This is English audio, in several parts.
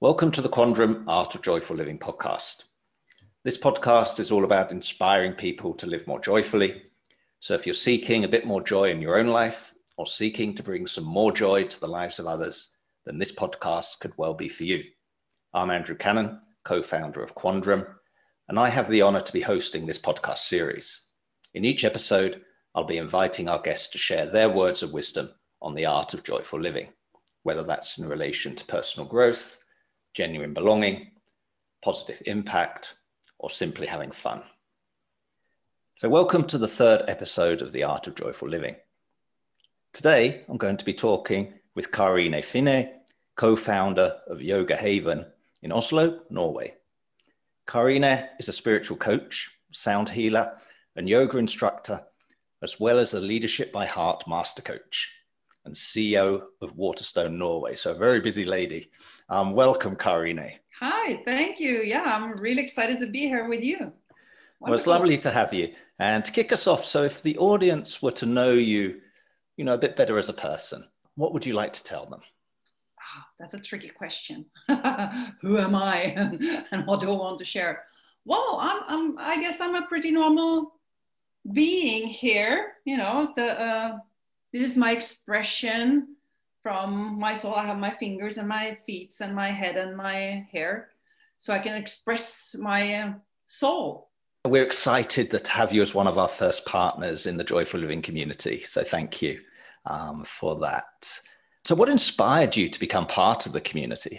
Welcome to the Quandrum Art of Joyful Living podcast. This podcast is all about inspiring people to live more joyfully. So if you're seeking a bit more joy in your own life or seeking to bring some more joy to the lives of others, then this podcast could well be for you. I'm Andrew Cannon, co-founder of Quandrum, and I have the honor to be hosting this podcast series. In each episode, I'll be inviting our guests to share their words of wisdom on the art of joyful living, whether that's in relation to personal growth, genuine belonging, positive impact, or simply having fun. So welcome to the third episode of The Art of Joyful Living. Today, I'm going to be talking with Karine Finne, co-founder of Yoga Haven in Oslo, Norway. Karine is a spiritual coach, sound healer, and yoga instructor, as well as a leadership by heart master coach and CEO of Waterstone Norway. So a very busy lady. Welcome, Karine. Hi, thank you. Yeah, I'm really excited to be here with you. Wonderful. Well, it's lovely to have you. And to kick us off, so if the audience were to know you, a bit better as a person, what would you like to tell them? Oh, that's a tricky question. Who am I and what do I want to share? Well, I guess I'm a pretty normal being here. This is my expression from my soul. I have my fingers and my feet and my head and my hair, so I can express my soul. We're excited to have you as one of our first partners in the Joyful Living community. So thank you for that. So what inspired you to become part of the community?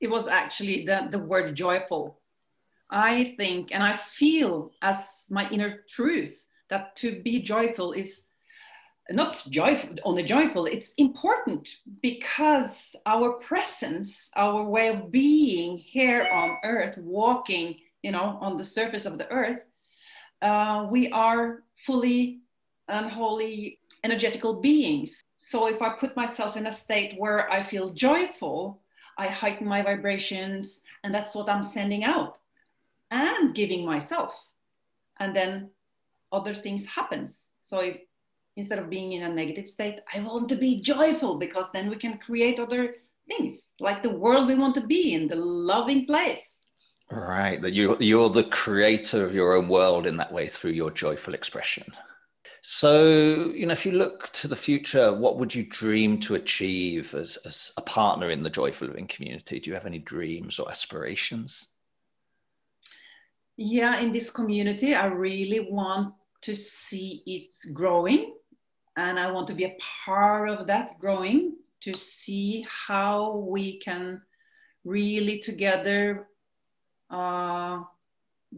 It was actually the word joyful. I think, and I feel as my inner truth, that to be joyful is not joyful, only joyful, it's important, because our presence, our way of being here on earth, walking, on the surface of the earth, we are fully and wholly energetical beings. So if I put myself in a state where I feel joyful, I heighten my vibrations, and that's what I'm sending out and giving myself. And then other things happens. So instead of being in a negative state, I want to be joyful, because then we can create other things, like the world we want to be in, the loving place. Right, that you're the creator of your own world in that way through your joyful expression. So, if you look to the future, what would you dream to achieve as a partner in the Joyful Living community? Do you have any dreams or aspirations? Yeah, in this community, I really want to see it growing. And I want to be a part of that growing, to see how we can really together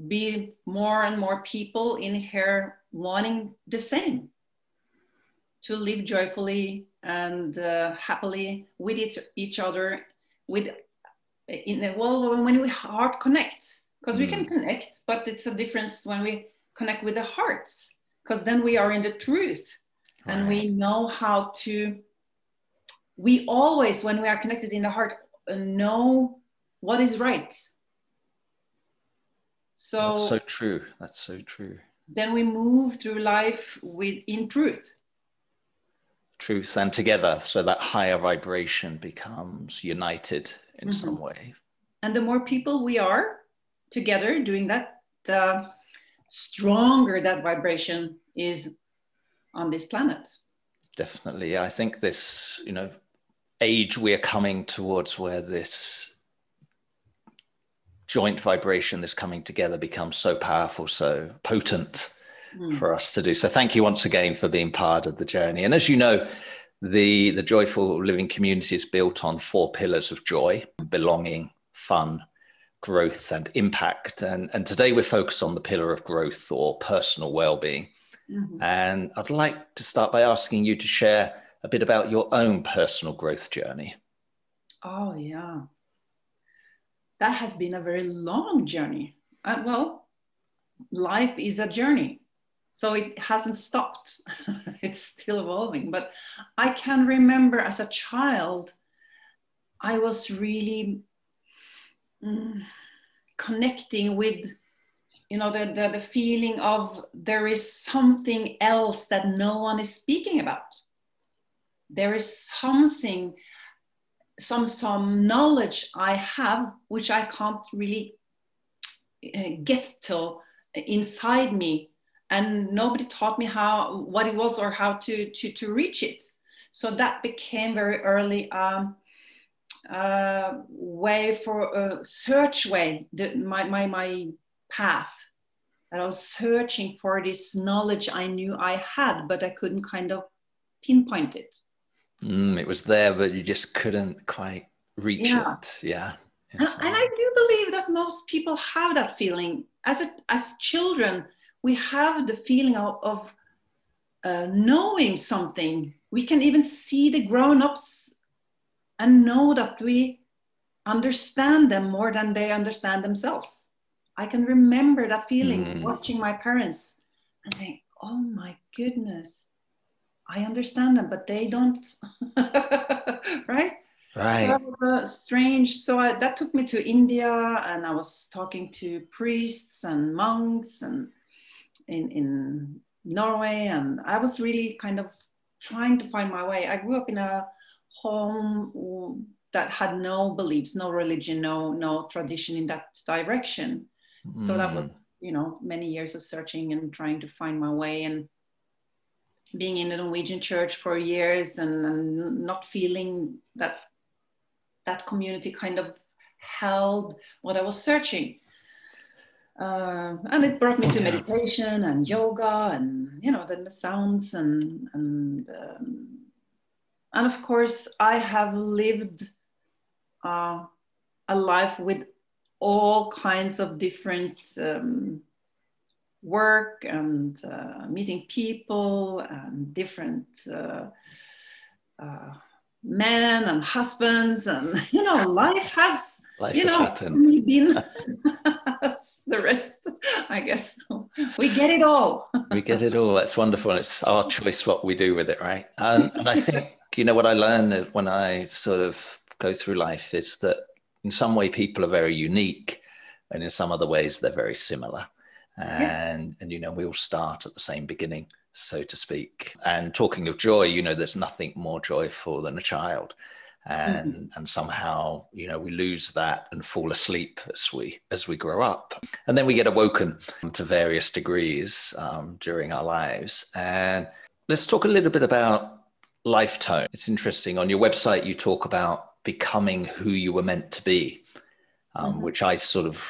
be more and more people in here wanting the same, to live joyfully and happily with each other, when we heart connect, because we can connect, but it's a difference when we connect with the hearts, because then we are in the truth. Right. And we know how to, we always, when we are connected in the heart, know what is right. So that's so true. That's so true. Then we move through life in truth. Truth and together. So that higher vibration becomes united in some way. And the more people we are together doing that, stronger that vibration is on this planet. Definitely. I think this age we are coming towards, where this joint vibration, this coming together, becomes so powerful, so potent for us to do. So thank you once again for being part of the journey. And as you know, the Joyful Living community is built on 4 pillars of joy: belonging, fun, growth, and impact. And today we're focused on the pillar of growth, or personal well-being. And I'd like to start by asking you to share a bit about your own personal growth journey. Oh, yeah. That has been a very long journey. Life is a journey, so it hasn't stopped. It's still evolving. But I can remember as a child, I was really connecting with, the feeling of there is something else that no one is speaking about. There is something some knowledge I have, which I can't really get till inside me, and nobody taught me how, what it was, or how to reach it. So that became very early way for search way, my path, that I was searching for this knowledge I knew I had, but I couldn't kind of pinpoint it. It was there, but you just couldn't quite reach it. Yeah. And I do believe that most people have that feeling. As children, we have the feeling of knowing something. We can even see the grown-ups and know that we understand them more than they understand themselves. I can remember that feeling watching my parents and saying, oh my goodness, I understand them, but they don't, right? Right. So, strange. So that took me to India, and I was talking to priests and monks and in Norway, and I was really kind of trying to find my way. I grew up in a home that had no beliefs, no religion, no tradition in that direction. So that was, many years of searching and trying to find my way, and being in the Norwegian church for years, and not feeling that that community kind of held what I was searching. And it brought me to meditation and yoga, and then the sounds, and of course I have lived a life with all kinds of different work, and meeting people, and different men and husbands, and life has happened. Been the rest, I guess. We get it all. We get it all. That's wonderful. It's our choice what we do with it, right? And I think, what I learned when I sort of go through life is that in some way people are very unique, and in some other ways they're very similar. And we all start at the same beginning, so to speak. And talking of joy, there's nothing more joyful than a child. And somehow, we lose that and fall asleep as we grow up. And then we get awoken to various degrees during our lives. And let's talk a little bit about Lifetone. It's interesting. On your website, you talk about becoming who you were meant to be, which I sort of,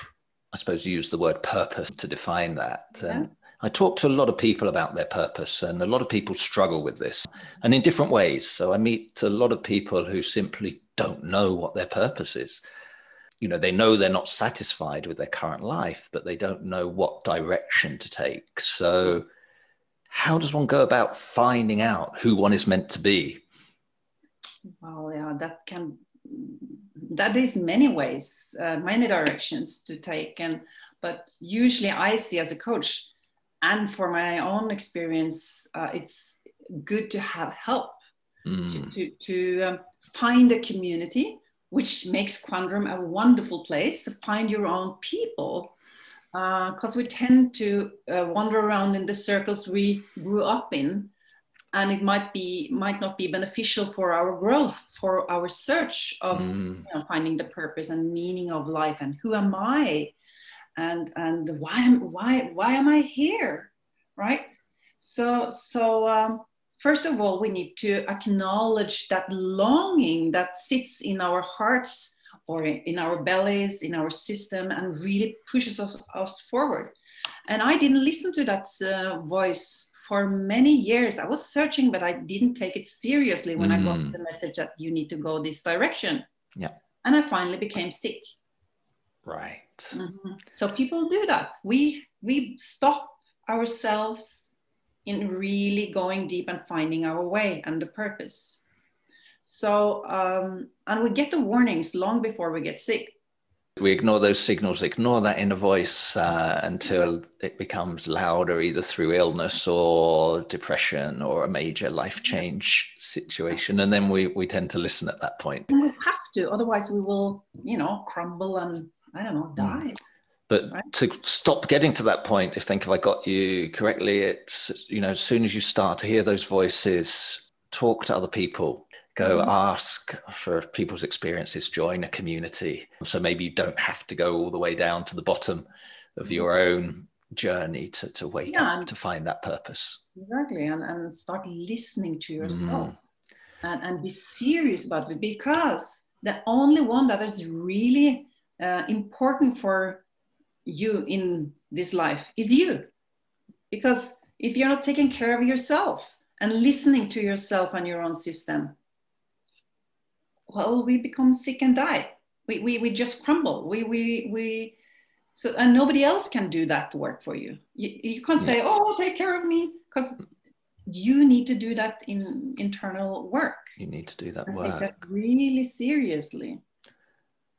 I suppose, use the word purpose to define that. Yeah. And I talk to a lot of people about their purpose, and a lot of people struggle with this, and in different ways. So I meet a lot of people who simply don't know what their purpose is. They know they're not satisfied with their current life, but they don't know what direction to take. So how does one go about finding out who one is meant to be? Well, yeah, that is many ways, many directions to take. But usually I see as a coach, and for my own experience, it's good to have help, to find a community, which makes Quandrum a wonderful place to find your own people, because we tend to wander around in the circles we grew up in, and it might not be beneficial for our growth, for our search of finding the purpose and meaning of life, and who am I? And why am I here, right? So first of all, we need to acknowledge that longing that sits in our hearts or in our bellies, in our system, and really pushes us forward. And I didn't listen to that voice for many years. I was searching, but I didn't take it seriously when I got the message that you need to go this direction. Yeah. And I finally became sick. Right. So people do that. We stop ourselves in really going deep and finding our way and the purpose. So and we get the warnings long before we get sick. We ignore those signals, ignore that inner voice until it becomes louder, either through illness or depression or a major life change situation. And then we tend to listen at that point. And we have to, otherwise we will, crumble and, die. But right? To stop getting to that point, if I got you correctly, it's, as soon as you start to hear those voices, talk to other people, Go ask for people's experiences, join a community. So maybe you don't have to go all the way down to the bottom of your own journey to wake up, to find that purpose. Exactly, and start listening to yourself and be serious about it, because the only one that is really important for you in this life is you. Because if you're not taking care of yourself and listening to yourself and your own system, well, we become sick and die. We just crumble. And nobody else can do that work for you. You can't say, oh, take care of me, because you need to do that in internal work. You need to do that work. Take that really seriously.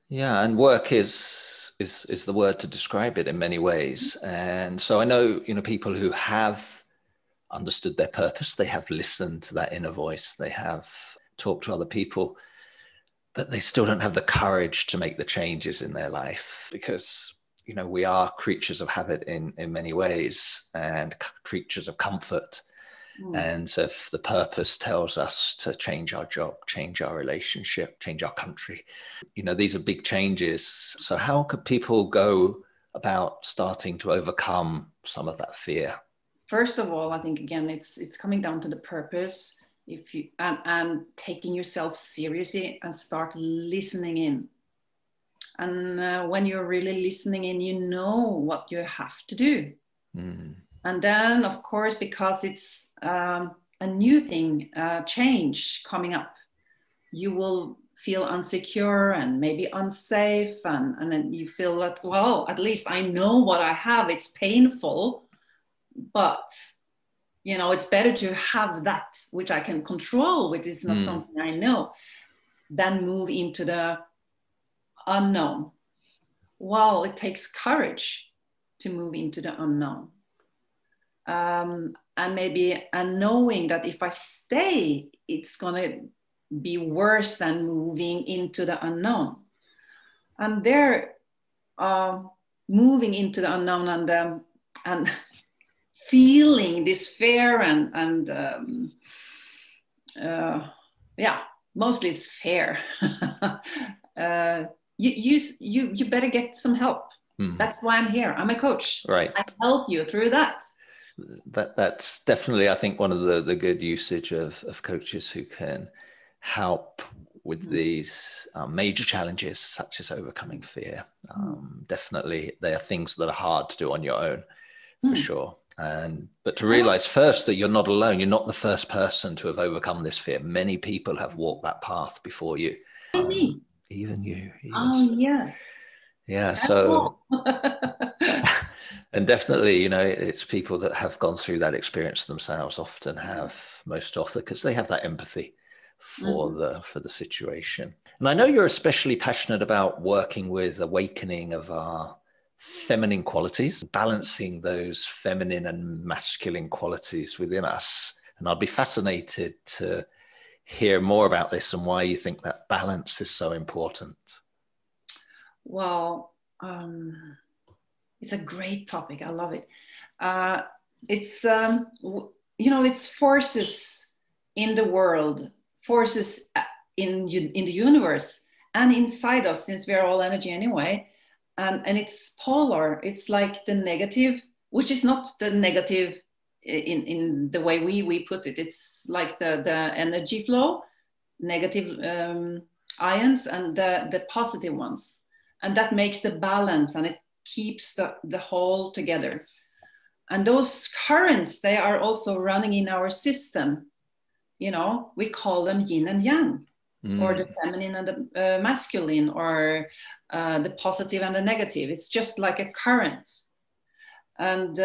Yeah, and work is the word to describe it in many ways. And so I know, people who have understood their purpose, they have listened to that inner voice, they have talked to other people, but they still don't have the courage to make the changes in their life, because we are creatures of habit in many ways, and creatures of comfort. And if the purpose tells us to change our job, change our relationship, change our country, these are big changes. So how could people go about starting to overcome some of that fear? First of all, I think, again, it's coming down to the purpose. And taking yourself seriously and start listening in. And when you're really listening in, what you have to do. And then, of course, because it's a new thing, change coming up, you will feel insecure and maybe unsafe. And then you feel that, well, at least I know what I have. It's painful, but it's better to have that which I can control, which is not something I know, than move into the unknown. Well, it takes courage to move into the unknown. And knowing that if I stay, it's going to be worse than moving into the unknown. And there, moving into the unknown and feeling this fear and mostly it's fear. You better get some help. That's why I'm here. I'm a coach. Right. I help you through that. That's definitely, I think, one of the good usage of coaches who can help with these major challenges, such as overcoming fear. Definitely, they are things that are hard to do on your own, for sure. But to realize first that you're not alone. You're not the first person to have overcome this fear. Many people have walked that path before you. Even you. Oh, yes. Yeah. That's so. And definitely, it's people that have gone through that experience themselves often have most often, because they have that empathy for the situation. And I know you're especially passionate about working with awakening of our feminine qualities, balancing those feminine and masculine qualities within us. And I'd be fascinated to hear more about this and why you think that balance is so important. Well, it's a great topic. I love it. It's forces in the world, forces in the universe and inside us, since we are all energy anyway. And it's polar. It's like the negative, which is not the negative in the way we put it. It's like the energy flow, negative ions, and the positive ones. And that makes the balance, and it keeps the whole together. And those currents, they are also running in our system. We call them yin and yang. Or the feminine and the masculine, or the positive and the negative. It's just like a current. And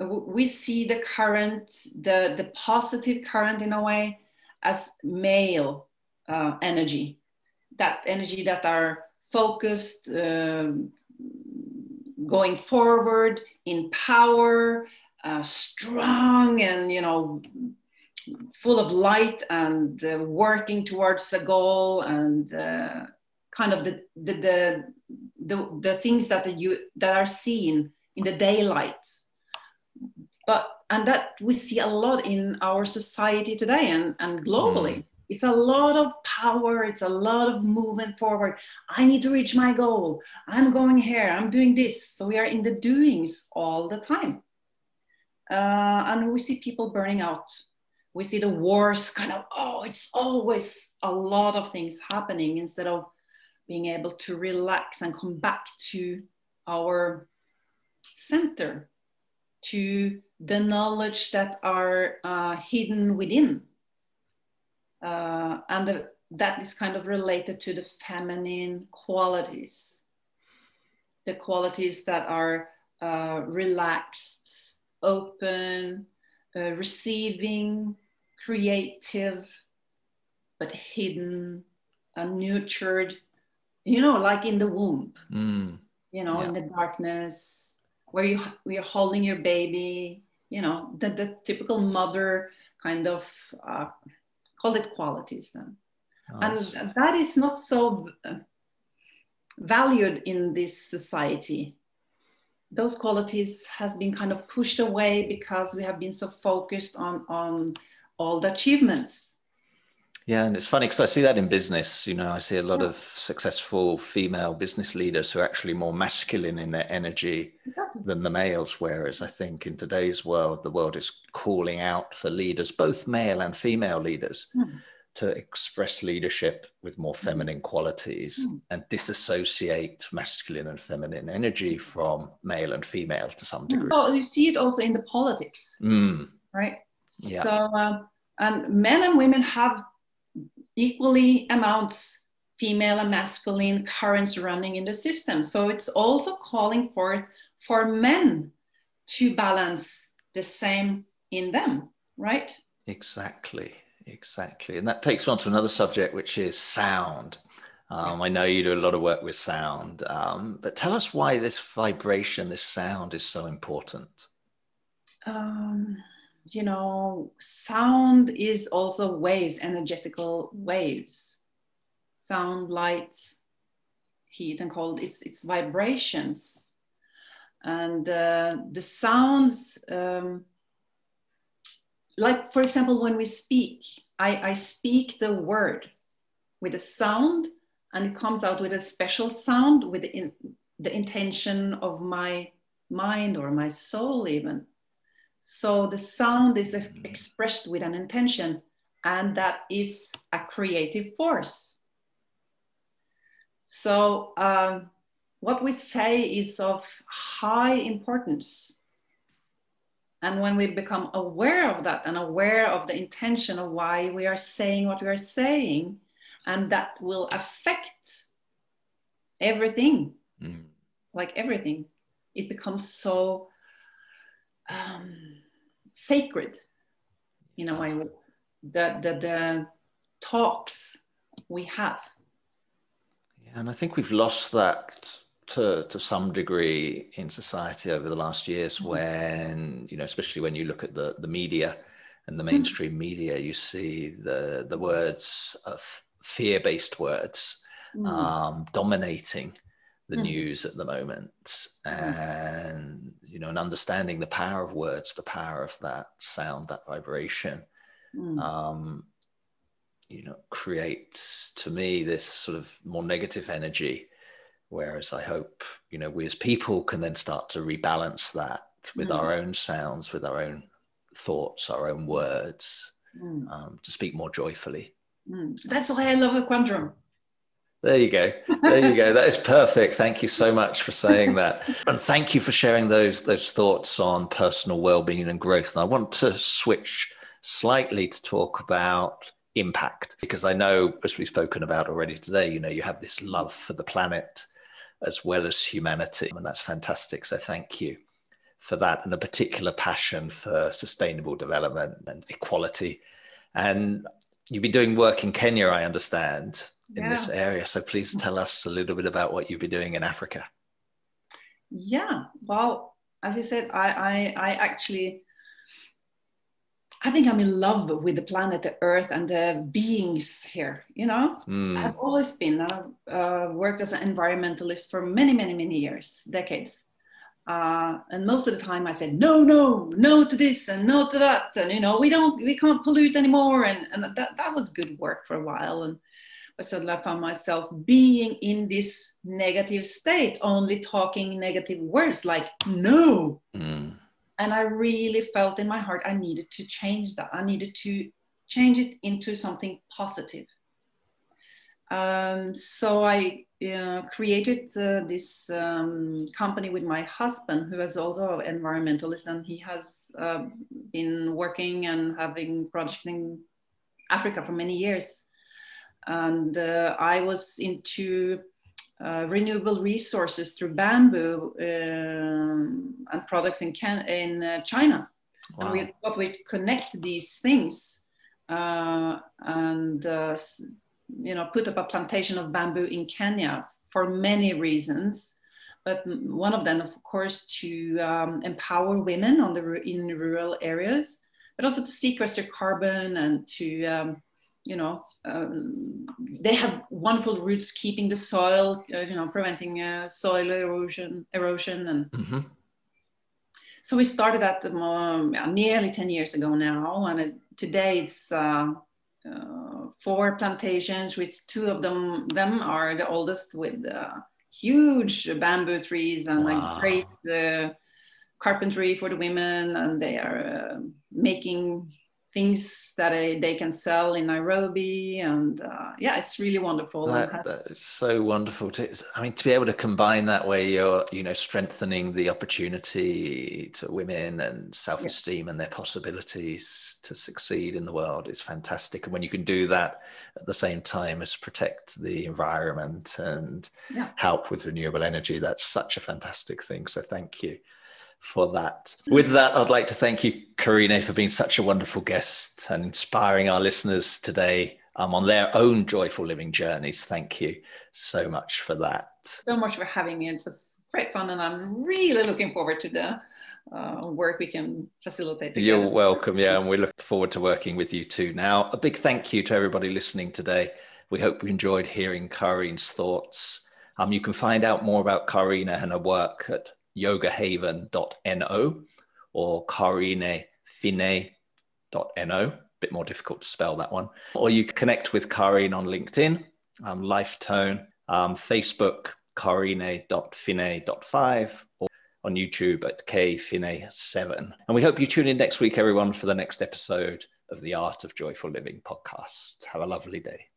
we see the current, the positive current in a way, as male energy. That energy that are focused, going forward, in power, strong, and, full of light, and working towards a goal, and kind of the things that are seen in the daylight. And that we see a lot in our society today and globally. It's a lot of power. It's a lot of movement forward. I need to reach my goal. I'm going here. I'm doing this. So we are in the doings all the time. And we see people burning out. We see the wars kind of, oh, it's always a lot of things happening instead of being able to relax and come back to our center, to the knowledge that are hidden within. That is kind of related to the feminine qualities, the qualities that are relaxed, open, receiving, creative, but hidden and nurtured, you know, like in the womb, you know, in the darkness where you're holding your baby, you know, the typical mother kind of, call it qualities then. Nice. And that is not so valued in this society. Those qualities has been kind of pushed away because we have been so focused on all the achievements. Yeah, and it's funny because I see that in business. You know, I see a lot of successful female business leaders who are actually more masculine in their energy than the males. Whereas I think in today's world, the world is calling out for leaders, both male and female leaders, to express leadership with more feminine qualities and disassociate masculine and feminine energy from male and female to some degree. Oh, you see it also in the politics, right? Yeah. So, and men and women have equally amounts female and masculine currents running in the system. So it's also calling forth for men to balance the same in them, right? Exactly. Exactly. And that takes on to another subject, which is sound. I know you do a lot of work with sound, but tell us why this vibration, this sound is so important. You know, sound is also waves, energetical waves, sound, light, heat and cold. It's vibrations. And the sounds... like, for example, when we speak, I speak the word with a sound and it comes out with a special sound with the intention of my mind or my soul even. So the sound is expressed with an intention, and that is a creative force. So what we say is of high importance. And when we become aware of that and aware of the intention of why we are saying what we are saying, and that will affect everything, like everything, it becomes so sacred in a way, the talks we have. Yeah, and I think we've lost that to some degree in society over the last years, when, you know, especially when you look at the media and the mainstream media, you see the words of fear-based words dominating the news at the moment. And, you know, and understanding the power of words, the power of that sound, that vibration, you know, creates to me this sort of more negative energy. Whereas I hope, you know, we as people can then start to rebalance that with our own sounds, with our own thoughts, our own words, to speak more joyfully. That's why I love a Quandrum. There you go. There you go. That is perfect. Thank you so much for saying that. And thank you for sharing those thoughts on personal well-being and growth. And I want to switch slightly to talk about impact, because I know, as we've spoken about already today, you know, you have this love for the planet as well as humanity. And that's fantastic. So thank you for that, and a particular passion for sustainable development and equality. And you've been doing work in Kenya, I understand, in this area. So please tell us a little bit about what you've been doing in Africa. Yeah, well, as you said, I think I'm in love with the planet, the earth, and the beings here, you know? I've always been, I've worked as an environmentalist for many, many, many years, decades. And most of the time I said, no to this and no to that. And, we can't pollute anymore. And that was good work for a while. And but suddenly I found myself being in this negative state, only talking negative words like no. Mm. And I really felt in my heart, I needed to change that. I needed to change it into something positive. So I created this company with my husband, who is also an environmentalist, and he has been working and having projects in Africa for many years. And I was into renewable resources through bamboo and products in China. Wow. And we thought we'd connect these things put up a plantation of bamboo in Kenya for many reasons, but one of them, of course, to empower women in rural areas, but also to sequester carbon and to, they have wonderful roots keeping the soil, preventing soil erosion. And mm-hmm. So we started that nearly 10 years ago now, and today it's... 4 plantations, which 2 of them are the oldest, with huge bamboo trees and great carpentry for the women, and they are making things that they can sell in Nairobi, and it's really wonderful. That is so wonderful to be able to combine that, where you're strengthening the opportunity to women and self-esteem and their possibilities to succeed in the world is fantastic. And when you can do that at the same time as protect the environment and help with renewable energy, that's such a fantastic thing. So thank you for that. With that, I'd like to thank you, Karine, for being such a wonderful guest and inspiring our listeners today on their own joyful living journeys. Thank you so much for that. So much for having me. It was great fun, and I'm really looking forward to the work we can facilitate together. You're welcome. Yeah, and we look forward to working with you too. Now, a big thank you to everybody listening today. We hope you enjoyed hearing Karine's thoughts. You can find out more about Karine and her work at yogahaven.no or karinefinne.no, a bit more difficult to spell that one. Or you can connect with Karine on LinkedIn, Lifetone, Facebook, karine.finne.5, or on YouTube at kfinne7. And we hope you tune in next week, everyone, for the next episode of the Art of Joyful Living podcast. Have a lovely day.